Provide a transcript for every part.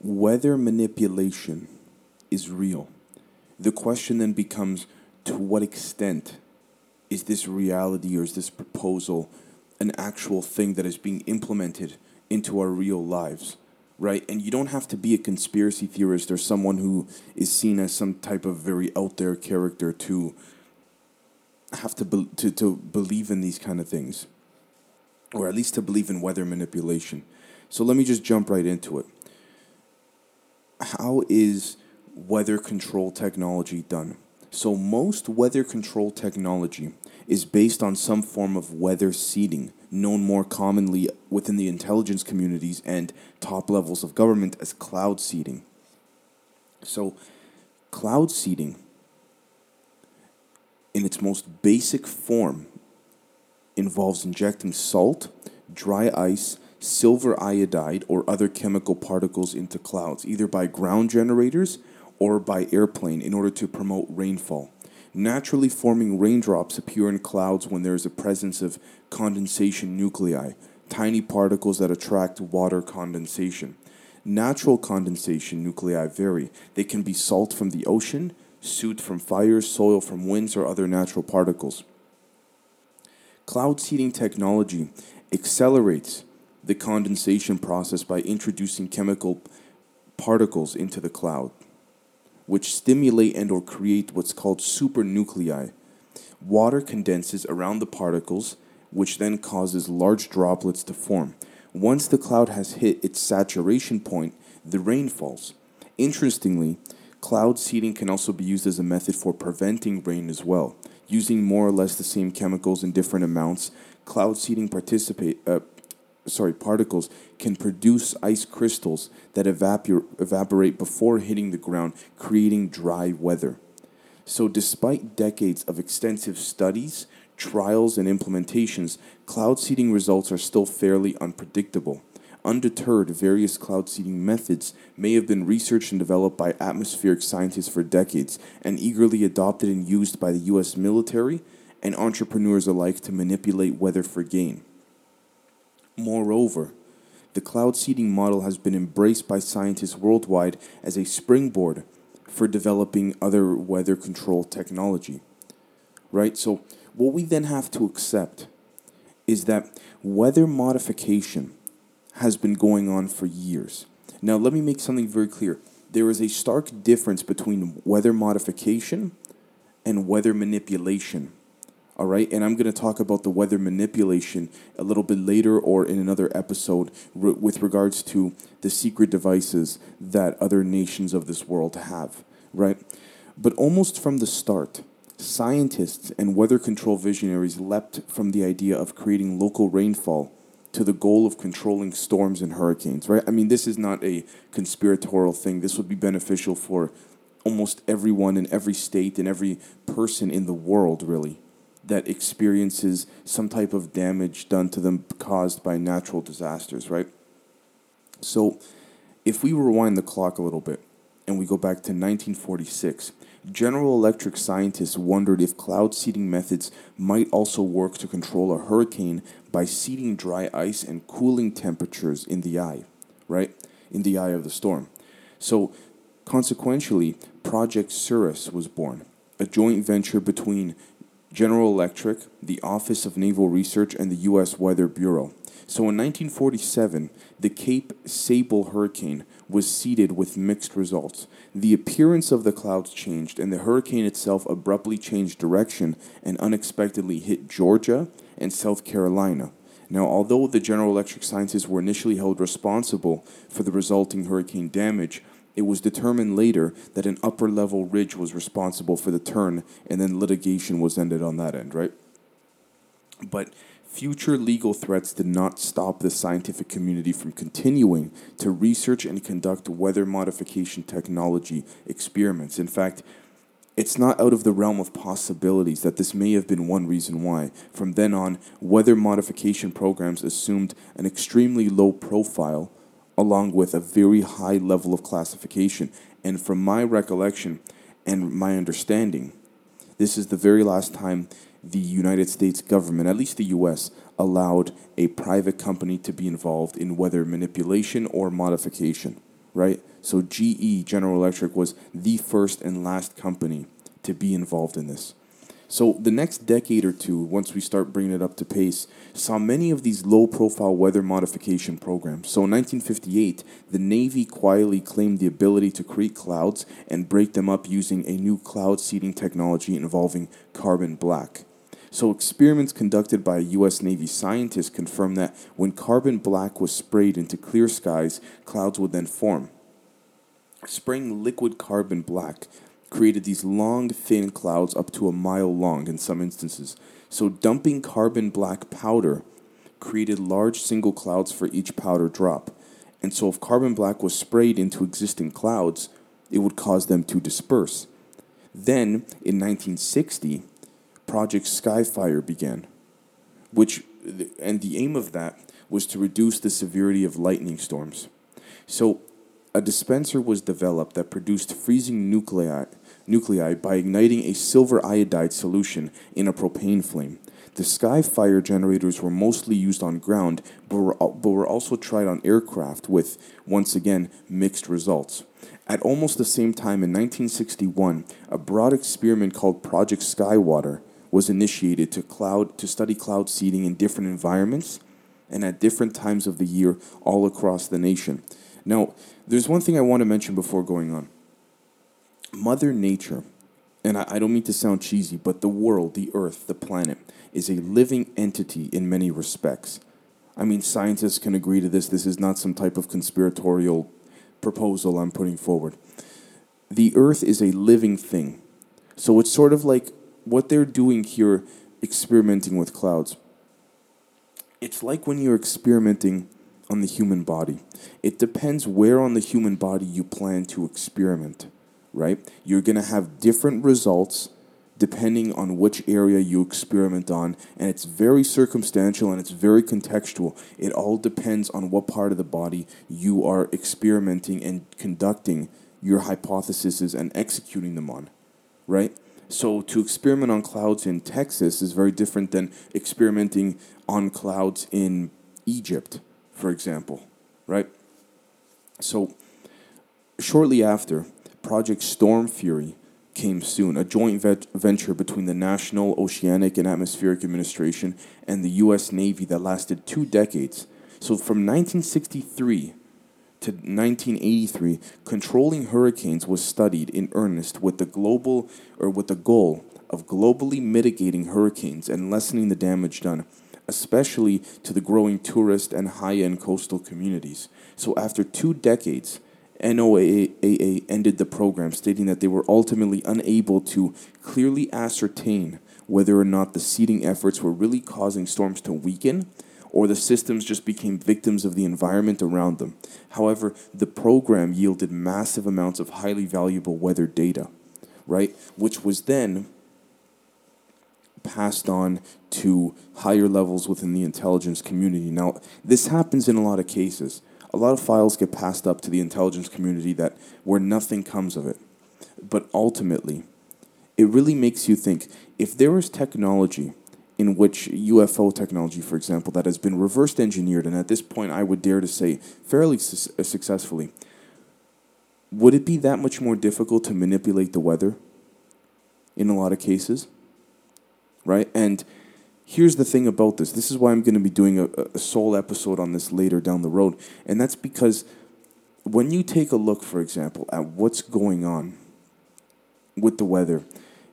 Weather manipulation is real. The question then becomes, to what extent is this reality or is this proposal an actual thing that is being implemented into our real lives, right? And you don't have to be a conspiracy theorist or someone who is seen as some type of very out there character to have to believe in these kind of things, or at least to believe in weather manipulation. So let me just jump right into it. How is weather control technology done? So most weather control technology is based on some form of weather seeding, known more commonly within the intelligence communities and top levels of government as cloud seeding. So cloud seeding, in its most basic form, involves injecting salt, dry ice, silver iodide, or other chemical particles into clouds, either by ground generators or by airplane, in order to promote rainfall. Naturally forming raindrops appear in clouds when there is a presence of condensation nuclei, tiny particles that attract water condensation. Natural condensation nuclei vary. They can be salt from the ocean, soot from fires, soil from winds, or other natural particles. Cloud seeding technology accelerates the condensation process by introducing chemical particles into the cloud, which stimulate and or create what's called supernuclei. Water condenses around the particles, which then causes large droplets to form. Once the cloud has hit its saturation point, the rain falls. Interestingly, cloud seeding can also be used as a method for preventing rain as well. Using more or less the same chemicals in different amounts, cloud seeding particles can produce ice crystals that evaporate before hitting the ground, creating dry weather. So despite decades of extensive studies, trials, and implementations, cloud seeding results are still fairly unpredictable. Undeterred, various cloud seeding methods may have been researched and developed by atmospheric scientists for decades and eagerly adopted and used by the U.S. military and entrepreneurs alike to manipulate weather for gain. Moreover, the cloud seeding model has been embraced by scientists worldwide as a springboard for developing other weather control technology, right? So what we then have to accept is that weather modification has been going on for years. Now, let me make something very clear. There is a stark difference between weather modification and weather manipulation. All right, and I'm going to talk about the weather manipulation a little bit later or in another episode with regards to the secret devices that other nations of this world have, right? But almost from the start, scientists and weather control visionaries leapt from the idea of creating local rainfall to the goal of controlling storms and hurricanes, right? I mean, this is not a conspiratorial thing. This would be beneficial for almost everyone in every state and every person in the world, really, that experiences some type of damage done to them caused by natural disasters, right? So if we rewind the clock a little bit and we go back to 1946, General Electric scientists wondered if cloud seeding methods might also work to control a hurricane by seeding dry ice and cooling temperatures in the eye, right? In the eye of the storm. So consequentially, Project Cirrus was born, a joint venture between General Electric, the Office of Naval Research, and the U.S. Weather Bureau. So in 1947, the Cape Sable hurricane was seeded with mixed results. The appearance of the clouds changed, and the hurricane itself abruptly changed direction and unexpectedly hit Georgia and South Carolina. Now, although the General Electric scientists were initially held responsible for the resulting hurricane damage, it was determined later that an upper-level ridge was responsible for the turn, and then litigation was ended on that end, right? But future legal threats did not stop the scientific community from continuing to research and conduct weather modification technology experiments. In fact, it's not out of the realm of possibilities that this may have been one reason why, from then on, weather modification programs assumed an extremely low profile, along with a very high level of classification. And from my recollection and my understanding, this is the very last time the United States government, at least the U.S., allowed a private company to be involved in weather manipulation or modification. right? So GE, General Electric, was the first and last company to be involved in this. So the next decade or two, once we start bringing it up to pace, saw many of these low-profile weather modification programs. So in 1958, the Navy quietly claimed the ability to create clouds and break them up using a new cloud seeding technology involving carbon black. So experiments conducted by U.S. Navy scientists confirmed that when carbon black was sprayed into clear skies, clouds would then form. Spraying liquid carbon black created these long, thin clouds up to a mile long in some instances. So dumping carbon black powder created large single clouds for each powder drop. And so if carbon black was sprayed into existing clouds, it would cause them to disperse. Then, in 1960, Project Skyfire began, and the aim of that was to reduce the severity of lightning storms. So a dispenser was developed that produced freezing nuclei by igniting a silver iodide solution in a propane flame. The Skyfire generators were mostly used on ground, but were also tried on aircraft with, once again, mixed results. At almost the same time, in 1961, a broad experiment called Project Skywater was initiated to study cloud seeding in different environments and at different times of the year all across the nation. Now, there's one thing I want to mention before going on. Mother Nature, and I don't mean to sound cheesy, but the world, the earth, the planet, is a living entity in many respects. I mean, scientists can agree to this. This is not some type of conspiratorial proposal I'm putting forward. The earth is a living thing. So it's sort of like what they're doing here, experimenting with clouds. It's like when you're experimenting on the human body. It depends where on the human body you plan to experiment, right? You're going to have different results depending on which area you experiment on, and it's very circumstantial and it's very contextual. It all depends on what part of the body you are experimenting and conducting your hypotheses and executing them on, right? So to experiment on clouds in Texas is very different than experimenting on clouds in Egypt, for example, right? So shortly after, Project Storm Fury came soon, a joint venture between the National Oceanic and Atmospheric Administration and the U.S. Navy that lasted 2 decades. So from 1963 to 1983, controlling hurricanes was studied in earnest with the goal of globally mitigating hurricanes and lessening the damage done, especially to the growing tourist and high-end coastal communities. So after 2 decades, NOAA ended the program, stating that they were ultimately unable to clearly ascertain whether or not the seeding efforts were really causing storms to weaken or the systems just became victims of the environment around them. However, the program yielded massive amounts of highly valuable weather data, right, which was then passed on to higher levels within the intelligence community. Now, this happens in a lot of cases. A lot of files get passed up to the intelligence community where nothing comes of it. But ultimately, it really makes you think, if there is technology in which UFO technology, for example, that has been reverse engineered, and at this point I would dare to say fairly successfully, would it be that much more difficult to manipulate the weather in a lot of cases? Right? And here's the thing about this. This is why I'm going to be doing a sole episode on this later down the road. And that's because when you take a look, for example, at what's going on with the weather.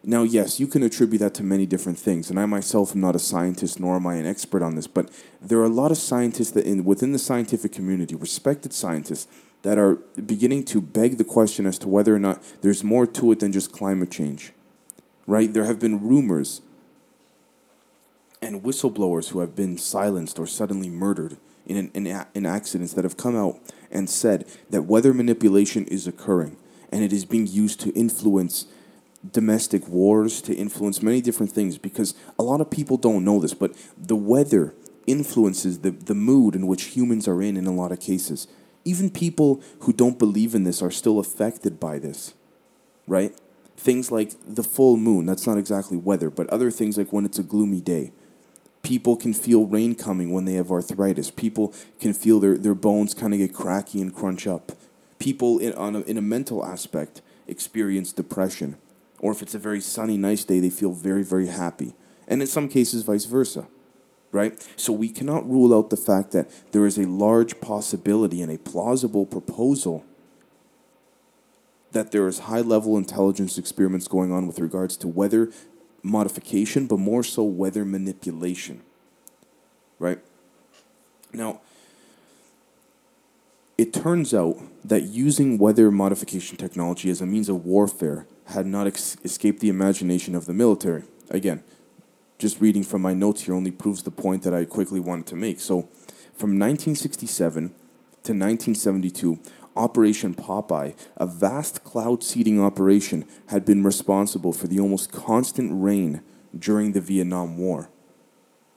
Now, yes, you can attribute that to many different things. And I myself am not a scientist, nor am I an expert on this. But there are a lot of scientists within the scientific community, respected scientists, that are beginning to beg the question as to whether or not there's more to it than just climate change. Right? There have been rumors and whistleblowers who have been silenced or suddenly murdered in accidents that have come out and said that weather manipulation is occurring and it is being used to influence domestic wars, to influence many different things, because a lot of people don't know this, but the weather influences the mood in which humans are in a lot of cases. Even people who don't believe in this are still affected by this, right? Things like the full moon, that's not exactly weather, but other things like when it's a gloomy day. People can feel rain coming when they have arthritis. People can feel their bones kind of get cracky and crunch up. people in a mental aspect experience depression. Or if it's a very sunny, nice day, they feel very, very happy. And in some cases, vice versa, right? So we cannot rule out the fact that there is a large possibility and a plausible proposal that there is high-level intelligence experiments going on with regards to weather modification, but more so weather manipulation, right? Now, it turns out that using weather modification technology as a means of warfare had not escaped the imagination of the military. Again, just reading from my notes here only proves the point that I quickly wanted to make. So from 1967 to 1972, Operation Popeye, a vast cloud seeding operation, had been responsible for the almost constant rain during the Vietnam War.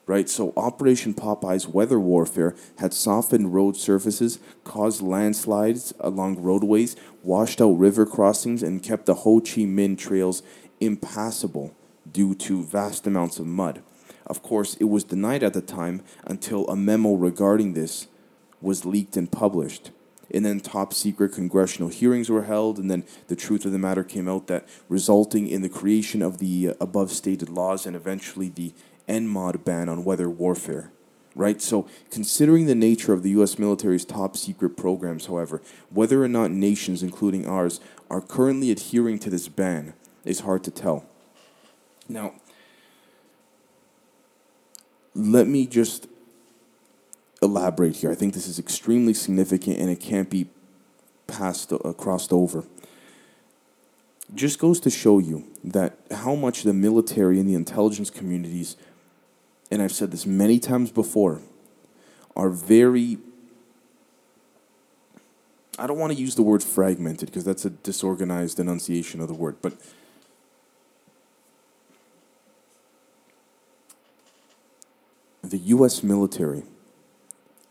Right? So Operation Popeye's weather warfare had softened road surfaces, caused landslides along roadways, washed out river crossings, and kept the Ho Chi Minh trails impassable due to vast amounts of mud. Of course, it was denied at the time until a memo regarding this was leaked and published. And then top secret congressional hearings were held, and then the truth of the matter came out, that resulting in the creation of the above stated laws and eventually the ENMOD ban on weather warfare, right? So considering the nature of the U.S. military's top secret programs, however, whether or not nations, including ours, are currently adhering to this ban is hard to tell. Now, let me just elaborate here. I think this is extremely significant and it can't be crossed over. Just goes to show you that how much the military and the intelligence communities, and I've said this many times before, are very, I don't want to use the word fragmented because that's a disorganized enunciation of the word, but the U.S. military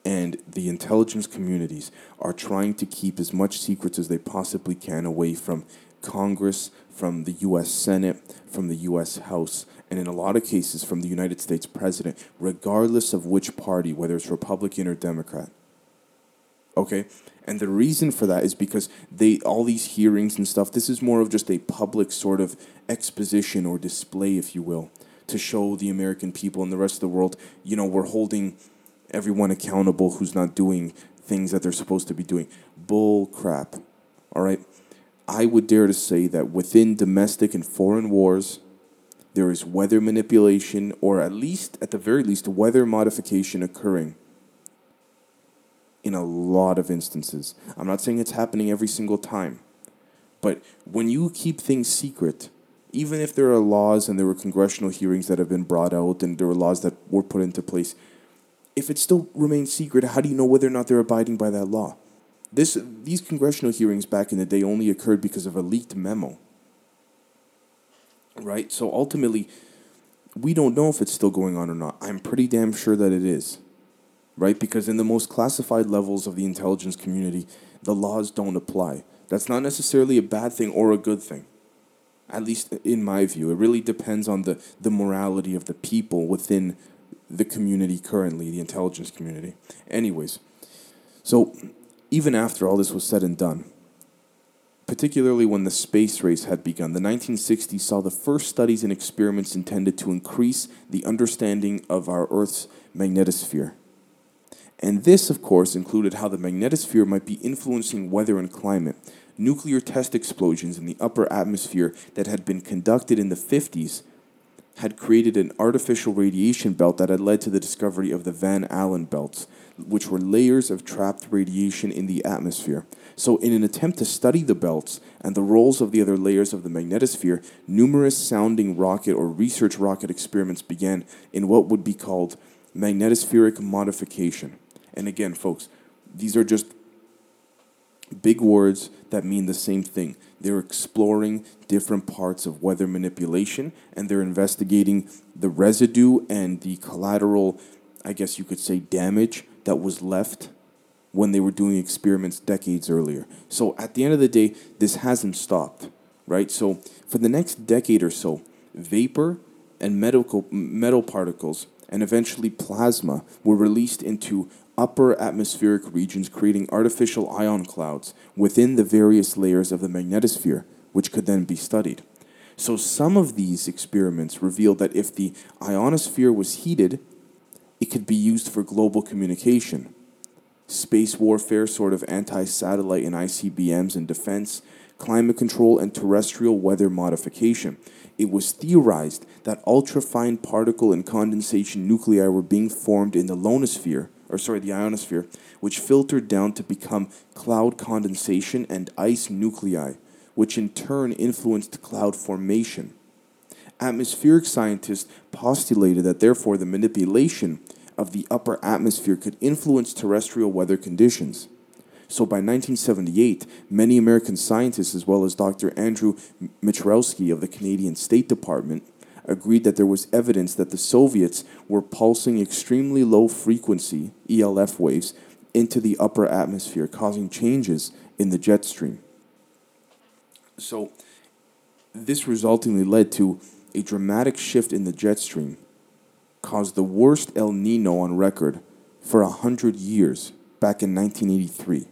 and the intelligence communities are trying to keep as much secrets as they possibly can away from Congress, from the U.S. Senate, from the U.S. House, and in a lot of cases from the United States President, regardless of which party, whether it's Republican or Democrat. Okay? And the reason for that is because all these hearings and stuff, this is more of just a public sort of exposition or display, if you will, to show the American people and the rest of the world, you know, we're holding everyone accountable who's not doing things that they're supposed to be doing. Bull crap. All right? I would dare to say that within domestic and foreign wars, there is weather manipulation, or at the very least, weather modification occurring in a lot of instances. I'm not saying it's happening every single time, but when you keep things secret, even if there are laws and there were congressional hearings that have been brought out and there were laws that were put into place, if it still remains secret, how do you know whether or not they're abiding by that law? These congressional hearings back in the day only occurred because of a leaked memo, right? So ultimately, we don't know if it's still going on or not. I'm pretty damn sure that it is, right? Because in the most classified levels of the intelligence community, the laws don't apply. That's not necessarily a bad thing or a good thing, at least in my view. It really depends on the morality of the people within the community currently, the intelligence community. Anyways, so even after all this was said and done, particularly when the space race had begun, the 1960s saw the first studies and experiments intended to increase the understanding of our Earth's magnetosphere. And this, of course, included how the magnetosphere might be influencing weather and climate. Nuclear test explosions in the upper atmosphere that had been conducted in the 50s had created an artificial radiation belt that had led to the discovery of the Van Allen belts, which were layers of trapped radiation in the atmosphere. So in an attempt to study the belts and the roles of the other layers of the magnetosphere, numerous sounding rocket or research rocket experiments began in what would be called magnetospheric modification. And again, folks, these are just big words that mean the same thing. They're exploring different parts of weather manipulation, and they're investigating the residue and the collateral, I guess you could say, damage that was left when they were doing experiments decades earlier. So at the end of the day, this hasn't stopped, right? So for the next decade or so, vapor and metal particles and eventually plasma were released into upper atmospheric regions, creating artificial ion clouds within the various layers of the magnetosphere, which could then be studied. So some of these experiments revealed that if the ionosphere was heated, it could be used for global communication, space warfare, sort of anti-satellite and ICBMs and defense, climate control, and terrestrial weather modification. It was theorized that ultrafine particle and condensation nuclei were being formed in the ionosphere, which filtered down to become cloud condensation and ice nuclei, which in turn influenced cloud formation. Atmospheric scientists postulated that therefore the manipulation of the upper atmosphere could influence terrestrial weather conditions. So by 1978, many American scientists, as well as Dr. Andrew Mitrowski of the Canadian State Department, agreed that there was evidence that the Soviets were pulsing extremely low-frequency ELF waves into the upper atmosphere, causing changes in the jet stream. So this resultingly led to a dramatic shift in the jet stream, caused the worst El Nino on record for 100 years back in 1983.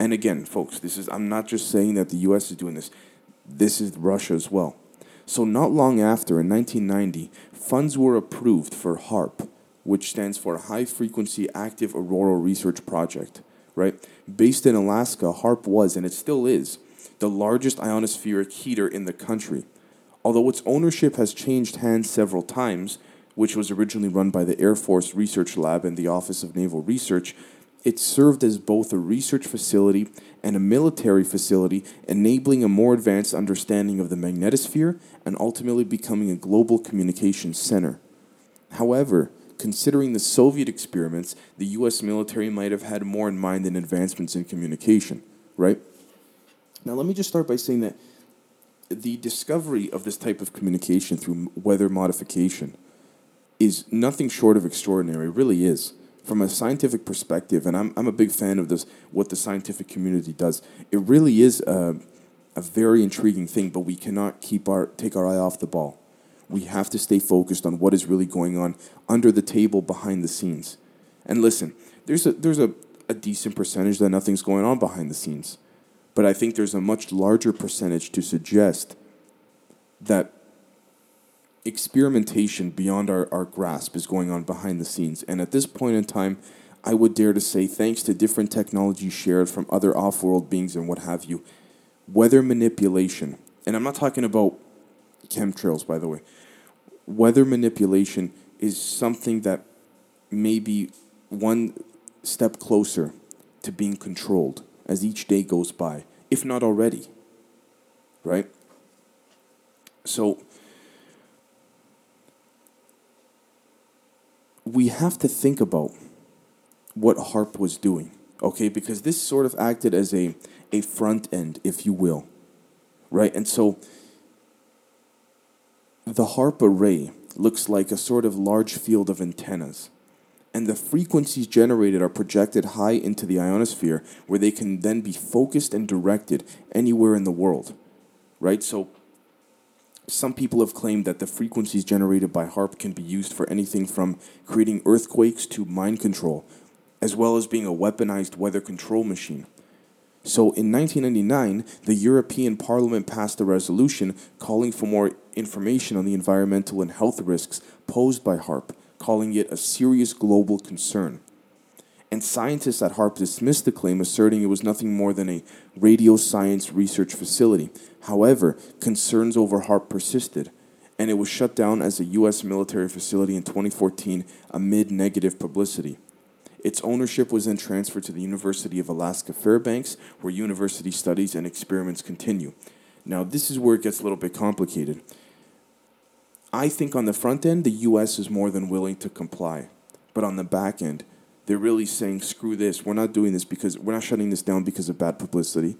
And again, folks, I'm not just saying that the U.S. is doing this. This is Russia as well. So not long after, in 1990, funds were approved for HAARP, which stands for High Frequency Active Auroral Research Project, right? Based in Alaska, HAARP was, and it still is, the largest ionospheric heater in the country, although its ownership has changed hands several times, which was originally run by the Air Force Research Lab and the Office of Naval Research. It served as both a research facility and a military facility, enabling a more advanced understanding of the magnetosphere and ultimately becoming a global communications center. However, considering the Soviet experiments, the U.S. military might have had more in mind than advancements in communication, right? Now, let me just start by saying that the discovery of this type of communication through weather modification is nothing short of extraordinary, really is. From a scientific perspective, and I'm a big fan of this, what the scientific community does, it really is a very intriguing thing, but we cannot take our eye off the ball. We have to stay focused on what is really going on under the table, behind the scenes. And listen, there's a decent percentage that nothing's going on behind the scenes, but I think there's a much larger percentage to suggest that experimentation beyond our grasp is going on behind the scenes. And at this point in time, I would dare to say, thanks to different technologies shared from other off-world beings and what have you, weather manipulation, and I'm not talking about chemtrails, by the way, weather manipulation is something that may be one step closer to being controlled as each day goes by, if not already, right? So we have to think about what HAARP was doing, okay? Because this sort of acted as a front end, if you will, right? And so the HAARP array looks like a sort of large field of antennas, and the frequencies generated are projected high into the ionosphere, where they can then be focused and directed anywhere in the world, right? So some people have claimed that the frequencies generated by HAARP can be used for anything from creating earthquakes to mind control, as well as being a weaponized weather control machine. So in 1999, the European Parliament passed a resolution calling for more information on the environmental and health risks posed by HAARP, calling it a serious global concern. And scientists at HAARP dismissed the claim, asserting it was nothing more than a radio science research facility. However, concerns over HAARP persisted, and it was shut down as a U.S. military facility in 2014 amid negative publicity. Its ownership was then transferred to the University of Alaska Fairbanks, where university studies and experiments continue. Now, this is where it gets a little bit complicated. I think on the front end, the U.S. is more than willing to comply, but on the back end, they're really saying, screw this, we're not doing this because we're not shutting this down because of bad publicity,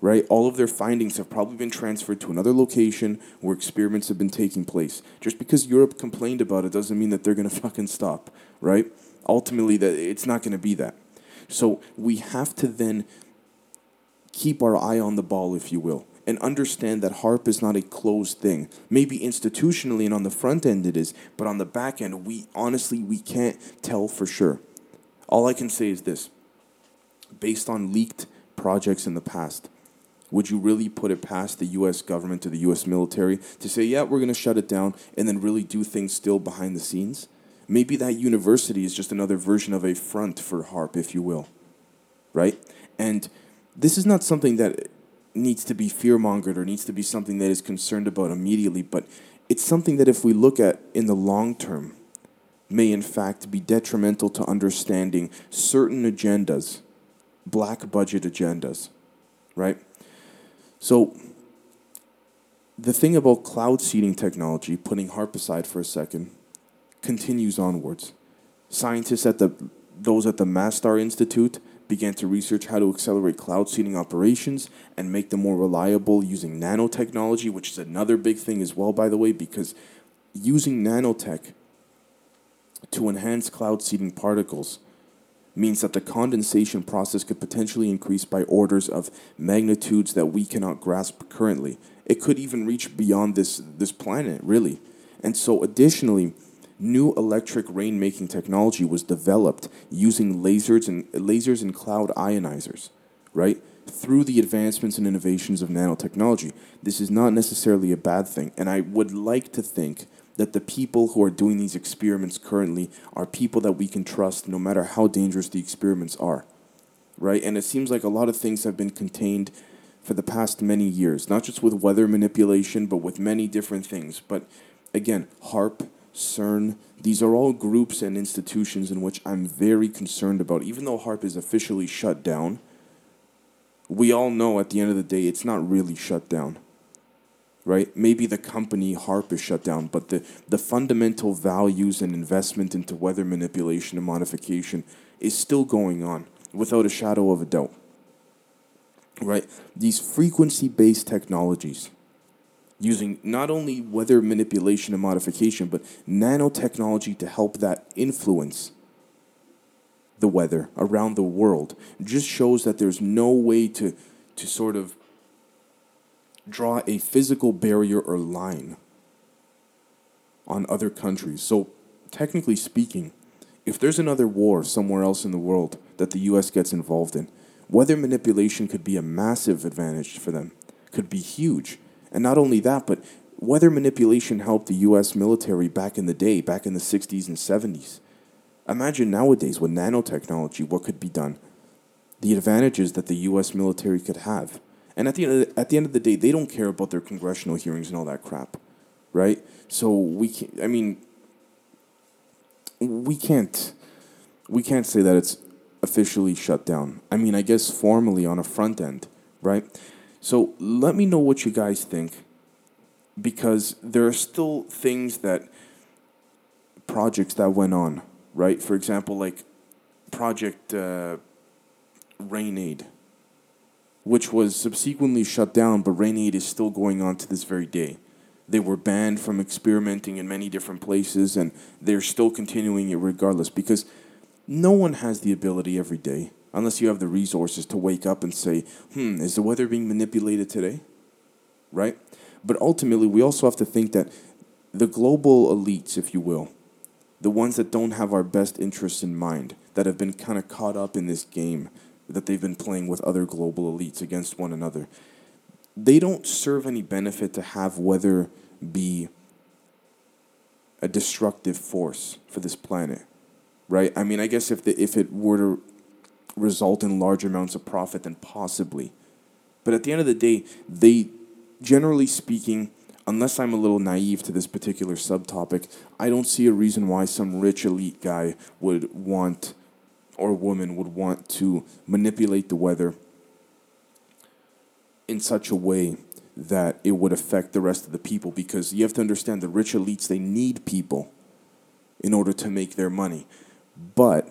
right? All of their findings have probably been transferred to another location where experiments have been taking place. Just because Europe complained about it doesn't mean that they're going to fucking stop, right? Ultimately, it's not going to be that. So we have to then keep our eye on the ball, if you will, and understand that HAARP is not a closed thing. Maybe institutionally and on the front end it is, but on the back end, we can't tell for sure. All I can say is this. Based on leaked projects in the past, would you really put it past the U.S. government or the U.S. military to say, yeah, we're going to shut it down and then really do things still behind the scenes? Maybe that university is just another version of a front for HAARP, if you will, right? And this is not something that needs to be fear-mongered or needs to be something that is concerned about immediately, but it's something that if we look at in the long term may in fact be detrimental to understanding certain agendas, black budget agendas, right? So the thing about cloud seeding technology, putting HAARP aside for a second, continues onwards. Scientists at those at the Mastar Institute began to research how to accelerate cloud seeding operations and make them more reliable using nanotechnology, which is another big thing as well, by the way, because using nanotech to enhance cloud seeding particles means that the condensation process could potentially increase by orders of magnitudes that we cannot grasp currently. It could even reach beyond this planet, really. And so additionally, new electric rain-making technology was developed using lasers and cloud ionizers, right? Through the advancements and innovations of nanotechnology. This is not necessarily a bad thing, and I would like to think that the people who are doing these experiments currently are people that we can trust no matter how dangerous the experiments are, right? And it seems like a lot of things have been contained for the past many years, not just with weather manipulation, but with many different things. But again, HAARP, CERN, these are all groups and institutions in which I'm very concerned about. Even though HAARP is officially shut down, we all know at the end of the day it's not really shut down. Right? Maybe the company HAARP is shut down, but the fundamental values and investment into weather manipulation and modification is still going on without a shadow of a doubt. Right? These frequency-based technologies using not only weather manipulation and modification, but nanotechnology to help that influence the weather around the world just shows that there's no way to sort of draw a physical barrier or line on other countries. So technically speaking, if there's another war somewhere else in the world that the U.S. gets involved in, weather manipulation could be a massive advantage for them, could be huge. And not only that, but weather manipulation helped the U.S. military back in the day, back in the 60s and 70s. Imagine nowadays with nanotechnology, what could be done, the advantages that the U.S. military could have. And at the end of the day, they don't care about their congressional hearings and all that crap, right? So we can't say that it's officially shut down. I mean, I guess formally on a front end, right? So let me know what you guys think, because there are still things that projects that went on, right? For example, like Project Rain Aid, which was subsequently shut down, but Rain Aid is still going on to this very day. They were banned from experimenting in many different places, and they're still continuing it regardless, because no one has the ability every day, unless you have the resources, to wake up and say, is the weather being manipulated today? Right? But ultimately, we also have to think that the global elites, if you will, the ones that don't have our best interests in mind, that have been kind of caught up in this game that they've been playing with other global elites against one another, they don't serve any benefit to have weather be a destructive force for this planet, right? I mean, I guess if it were to result in large amounts of profit, then possibly. But at the end of the day, they, generally speaking, unless I'm a little naive to this particular subtopic, I don't see a reason why some rich elite guy would want, or woman would want, to manipulate the weather in such a way that it would affect the rest of the people, because you have to understand the rich elites, they need people in order to make their money. But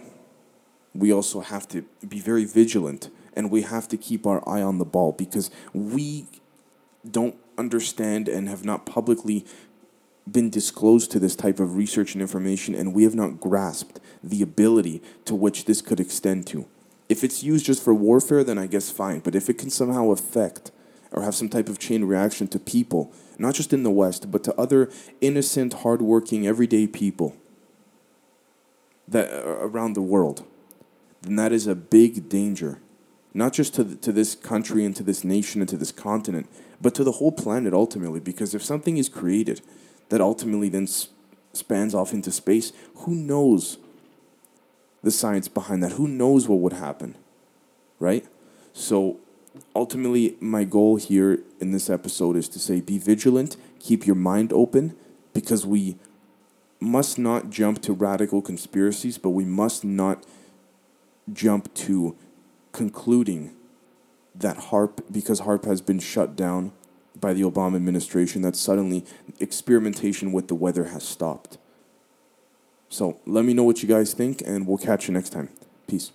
we also have to be very vigilant, and we have to keep our eye on the ball, because we don't understand and have not publicly been disclosed to this type of research and information, and we have not grasped the ability to which this could extend to. If it's used just for warfare, then I guess fine, but if it can somehow affect or have some type of chain reaction to people, not just in the West, but to other innocent, hardworking, everyday people that around the world, then that is a big danger, not just to this country and to this nation and to this continent, but to the whole planet ultimately, because if something is created that ultimately then spans off into space, who knows the science behind that? Who knows what would happen, right? So ultimately, my goal here in this episode is to say, be vigilant, keep your mind open, because we must not jump to radical conspiracies, but we must not jump to concluding that HARP, because HARP has been shut down by the Obama administration, that suddenly experimentation with the weather has stopped. So let me know what you guys think, and we'll catch you next time. Peace.